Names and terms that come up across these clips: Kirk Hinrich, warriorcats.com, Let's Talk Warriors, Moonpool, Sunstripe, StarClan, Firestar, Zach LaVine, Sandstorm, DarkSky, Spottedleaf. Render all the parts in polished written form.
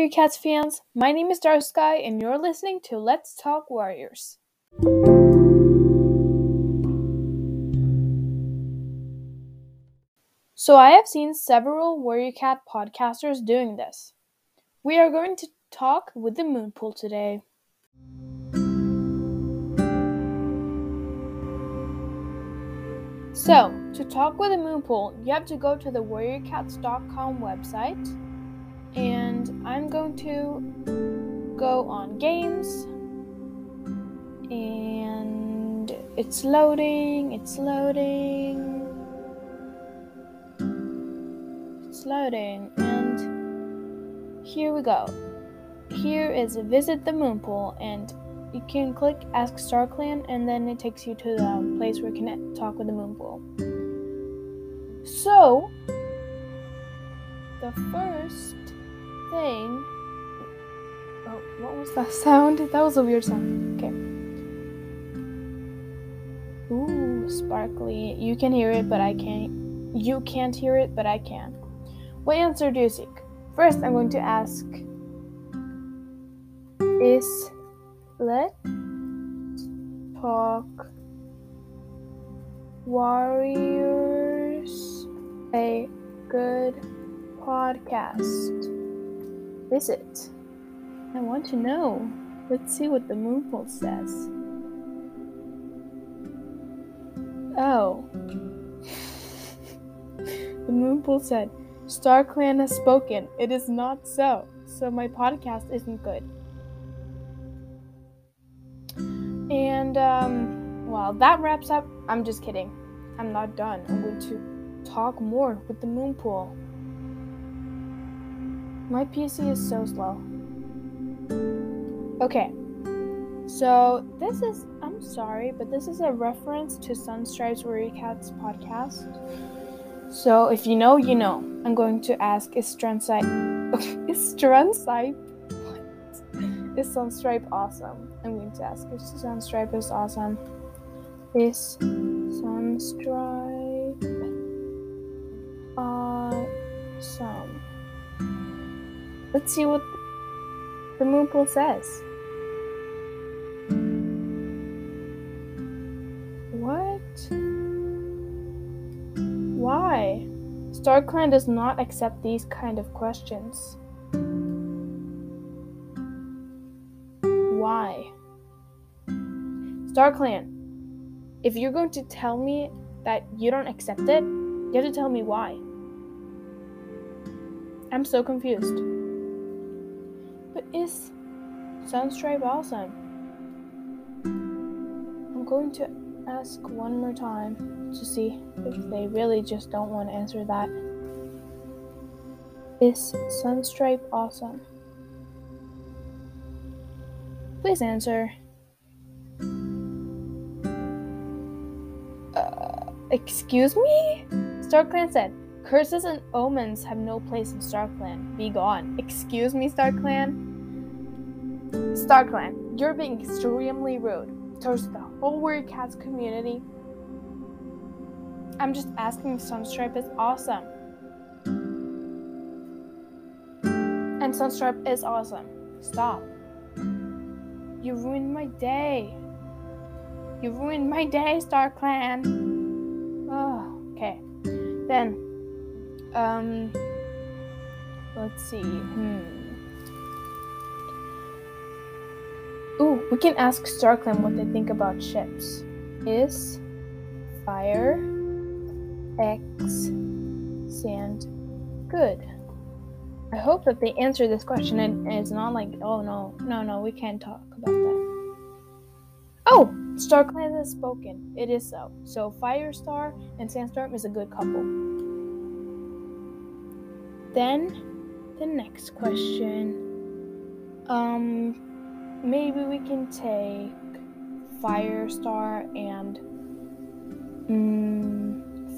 Warrior Cats fans, my name is DarkSky and you're listening to Let's Talk Warriors. So I have seen several Warrior Cat podcasters doing this. We are going to talk with the Moonpool today. So, to talk with the Moonpool, you have to go to the warriorcats.com website, and I'm going to go on games, and it's loading, and here we go. Here is Visit the Moonpool, and you can click Ask StarClan, and then it takes you to the place where you can talk with the Moonpool. So, the first thing... Oh, what was that sound? That was a weird sound. Okay. Ooh, sparkly. You can hear it, but I can't. You can't hear it, but I can. What answer do you seek? First, I'm going to ask... Let's talk Warriors, a good podcast. Is it? I want to know. Let's see what the Moonpool says. Oh. The Moonpool said, StarClan has spoken. It is not so. So my podcast isn't good. And, well, that wraps up. I'm just kidding. I'm not done. I'm going to talk more with the Moonpool. My PC is so slow. Okay. So, I'm sorry, but this is a reference to Sunstripe's Warrior Cats podcast. So, if you know, you know. I'm going to ask, is Sunstripe awesome? I'm going to ask if Sunstripe is awesome. Is Sunstripe awesome? Let's see what the Moonpool says. What? Why? StarClan does not accept these kind of questions. Why? StarClan, if you're going to tell me that you don't accept it, you have to tell me why. I'm so confused. But is Sunstripe awesome? I'm going to ask one more time to see if they really just don't want to answer that. Is Sunstripe awesome? Please answer. Excuse me? StarClan said, curses and omens have no place in StarClan. Be gone. Excuse me, StarClan? StarClan, you're being extremely rude towards the whole Warrior Cats community. I'm just asking if Sunstripe is awesome. And Sunstripe is awesome. Stop. You ruined my day. You ruined my day, StarClan. Oh, okay. Then, let's see. Ooh, we can ask StarClan what they think about ships. Is Fire X Sand good? I hope that they answer this question and it's not like, oh no, we can't talk about that. Oh! StarClan has spoken. It is so. So Firestar and Sandstorm is a good couple. Then, the next question. Maybe we can take Firestar and...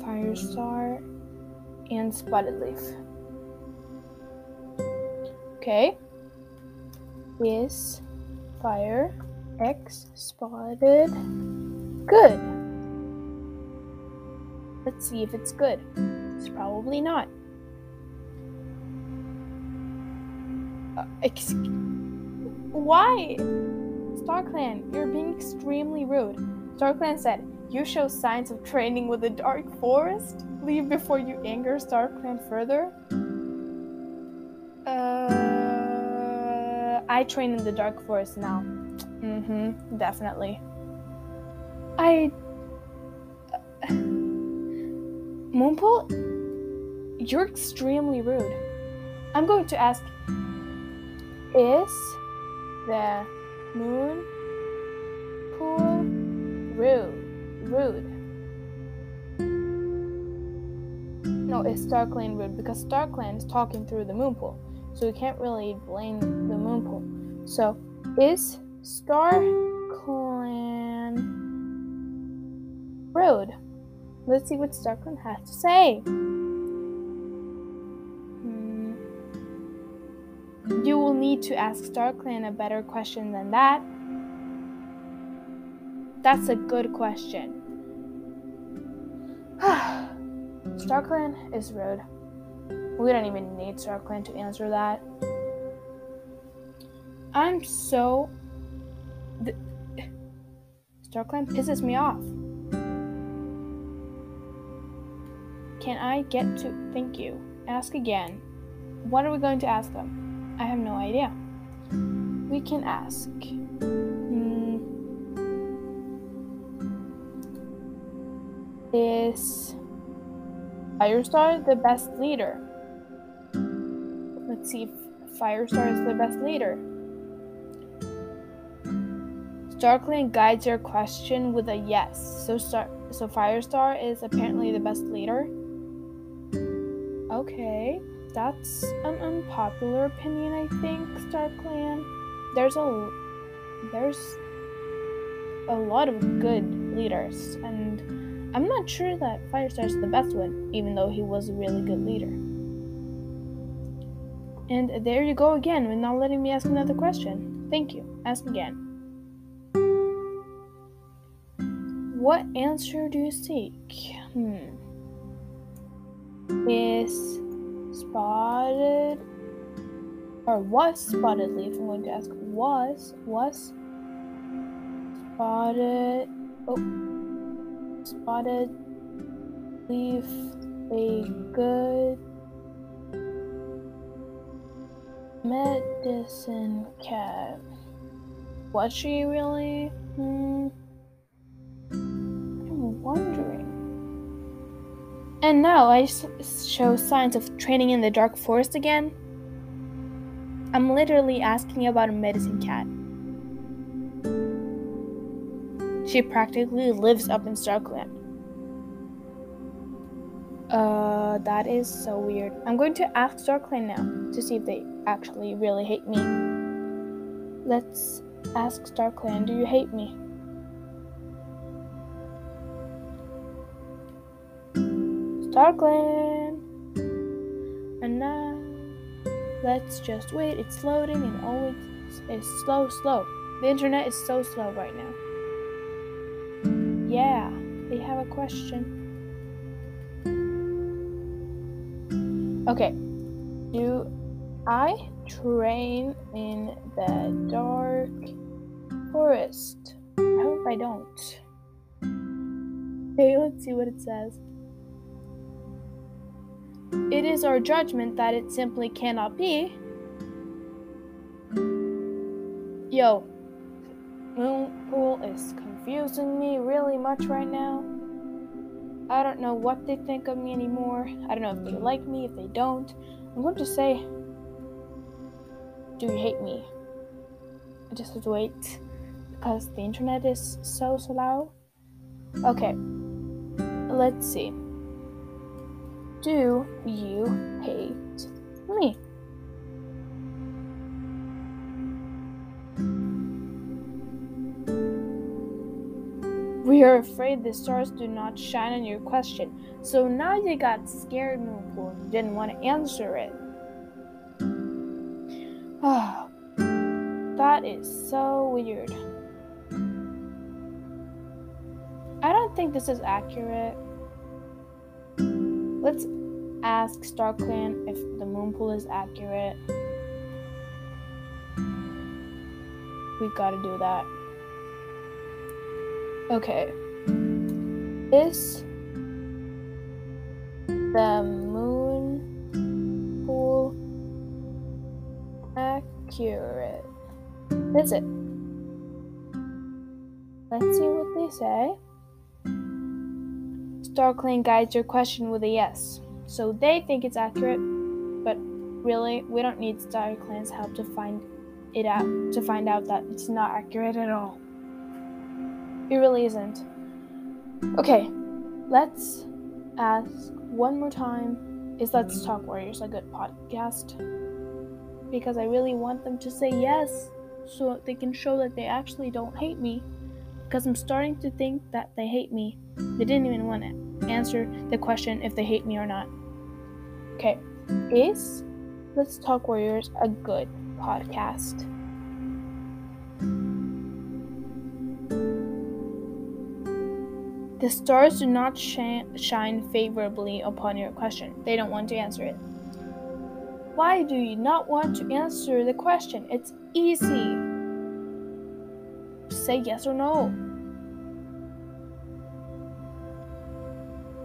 Firestar and Spottedleaf. Okay, is Fire X Spotted good? Let's see if it's good. It's probably not. Why? StarClan, you're being extremely rude. StarClan said, "You show signs of training with the Dark Forest? Leave before you anger StarClan further." I train in the Dark Forest now. Mm-hmm, definitely. Moonpool, you're extremely rude. I'm going to ask, is the Moonpool rude? No, it's StarClan rude, because StarClan is talking through the Moonpool, so you can't really blame the Moonpool. So, is StarClan rude? Let's see what StarClan has to say. You will need to ask StarClan a better question than that. That's a good question. StarClan is rude. We don't even need StarClan to answer that. I'm so... StarClan pisses me off. Can I get to... Thank you. Ask again. What are we going to ask them? I have no idea. We can ask... Is Firestar the best leader? Let's see if Firestar is the best leader. StarClan guides your question with a yes. So Firestar is apparently the best leader. Okay, that's an unpopular opinion, I think, StarClan. There's a lot of good leaders, and I'm not sure that Firestar's the best one, even though he was a really good leader. And there you go again with not letting me ask another question. Thank you. Ask again. What answer do you seek? Is Spotted... Or was Spottedleaf? I'm going to ask. Was... Spotted... Oh... Spottedleaf a good medicine cat? Was she really? I'm wondering. And now I show signs of training in the Dark Forest again. I'm literally asking about a medicine cat. She practically lives up in StarClan. That is so weird. I'm going to ask StarClan now to see if they actually really hate me. Let's ask StarClan, do you hate me? StarClan! And now, let's just wait. It's loading and always it's slow. The internet is so slow right now. Yeah, they have a question. Okay, do I train in the Dark Forest? I hope I don't. Okay, let's see what it says. It is our judgment that it simply cannot be. Yo, Moonpool is confusing me really much right now. I don't know what they think of me anymore. I don't know if they like me, if they don't. I'm going to say, do you hate me? I just have to wait because the internet is so slow. Okay, let's see. Do you hate me? We are afraid the stars do not shine on your question. So now you got scared, Moonpool, and you didn't want to answer it. Oh, that is so weird. I don't think this is accurate. Let's ask StarClan if the Moonpool is accurate. we've got to do that. Okay. Is the moon pool accurate? Is it? Let's see what they say. StarClan guides your question with a yes. So they think it's accurate, but really, we don't need StarClan's help to find out that it's not accurate at all. It really isn't. Okay, let's ask one more time, is Let's Talk Warriors a good podcast? Because I really want them to say yes, so they can show that they actually don't hate me. Because I'm starting to think that they hate me. They didn't even want to answer the question if they hate me or not. Okay, is Let's Talk Warriors a good podcast? The stars do not shine favorably upon your question. They don't want to answer it. Why do you not want to answer the question? It's easy. Say yes or no.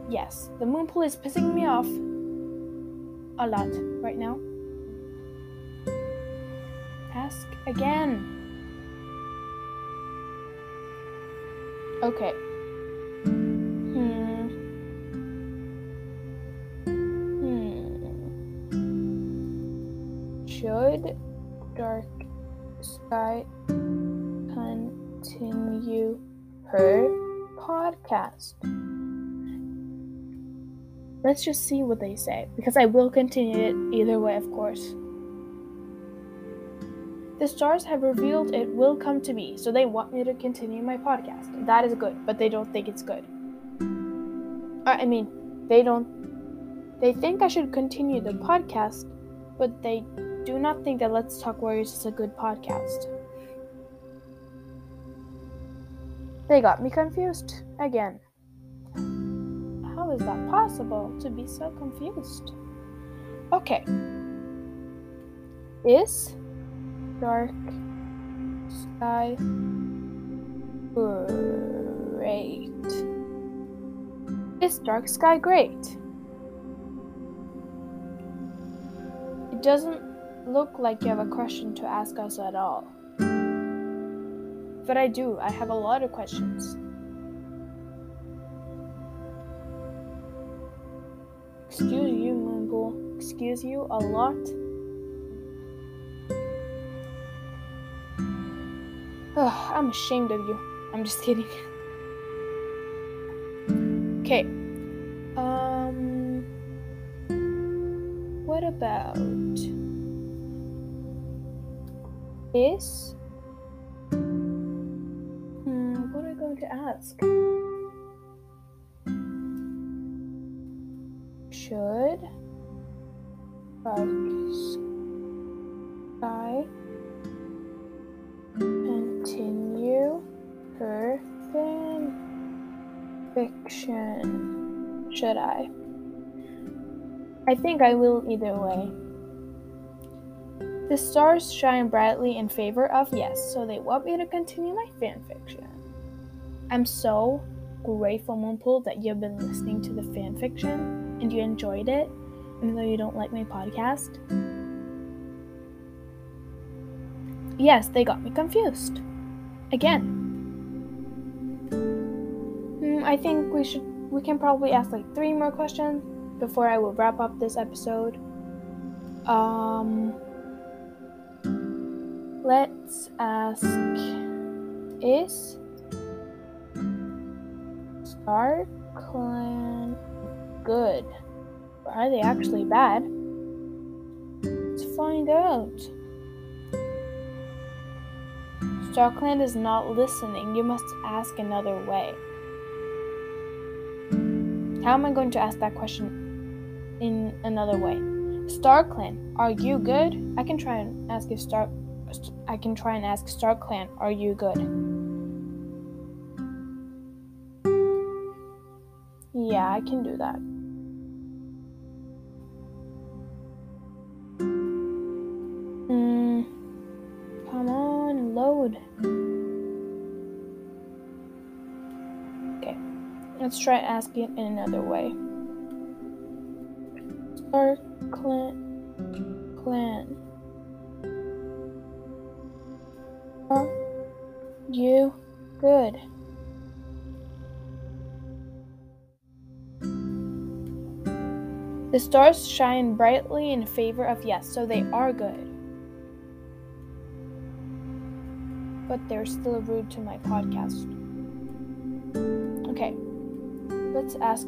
Yes, the Moonpool is pissing me off a lot right now. Ask again. Okay. Should DarkSky continue her podcast? Let's just see what they say, because I will continue it either way, of course. The stars have revealed it will come to me, so they want me to continue my podcast. That is good, but they don't think it's good. They think I should continue the podcast, but they do not think that Let's Talk Warriors is a good podcast. They got me confused again. How is that possible to be so confused? Okay. Is DarkSky great? Is DarkSky great? It doesn't look like you have a question to ask us at all. But I do. I have a lot of questions. Excuse you, Moonpool. Excuse you a lot. Ugh, I'm ashamed of you. I'm just kidding. Okay. What about... Is... what are I going to ask? Should I continue her fiction? Should I? I think I will either way. The stars shine brightly in favor of yes, so they want me to continue my fanfiction. I'm so grateful, Moonpool, that you've been listening to the fanfiction. And you enjoyed it, even though you don't like my podcast. Yes, they got me confused. Again. I think we can probably ask like 3 more questions before I will wrap up this episode. Let's ask, is StarClan good, or are they actually bad? Let's find out. StarClan is not listening. You must ask another way. How am I going to ask that question in another way? StarClan, are you good? I can try and ask StarClan, are you good? Yeah, I can do that. Come on, load. load. Okay, let's try asking it in another way. StarClan. Are you good? The stars shine brightly in favor of yes, so they are good. But they're still rude to my podcast. Okay, let's ask,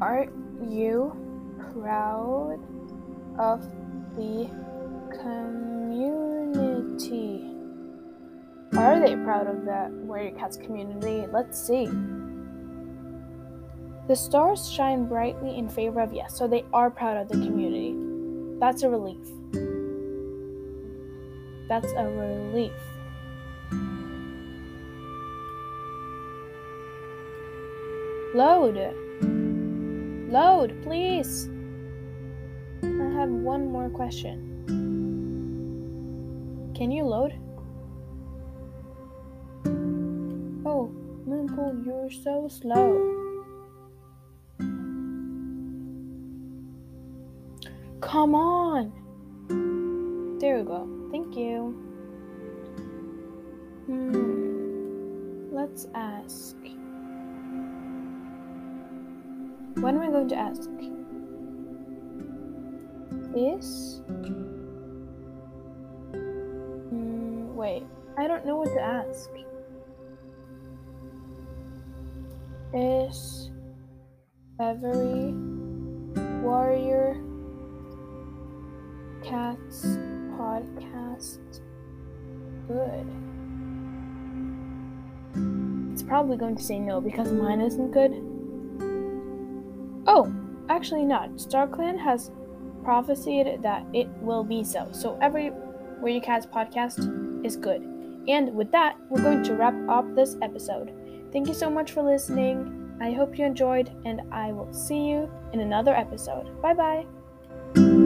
are you proud of the community? Are they proud of the Warrior Cats community? Let's see. The stars shine brightly in favor of yes, so they are proud of the community. That's a relief. That's a relief. Load, please. I have one more question. Can you load? Oh, Moonpool, you're so slow. Come on! There we go. Thank you. Let's ask. When am I going to ask? Is? Wait, I don't know what to ask. Is every warrior cats podcast good? It's probably going to say no because mine isn't good. Oh, actually not. StarClan has prophesied that it will be so. So every Warrior Cats podcast is good. And with that, we're going to wrap up this episode. Thank you so much for listening. I hope you enjoyed, and I will see you in another episode. Bye-bye.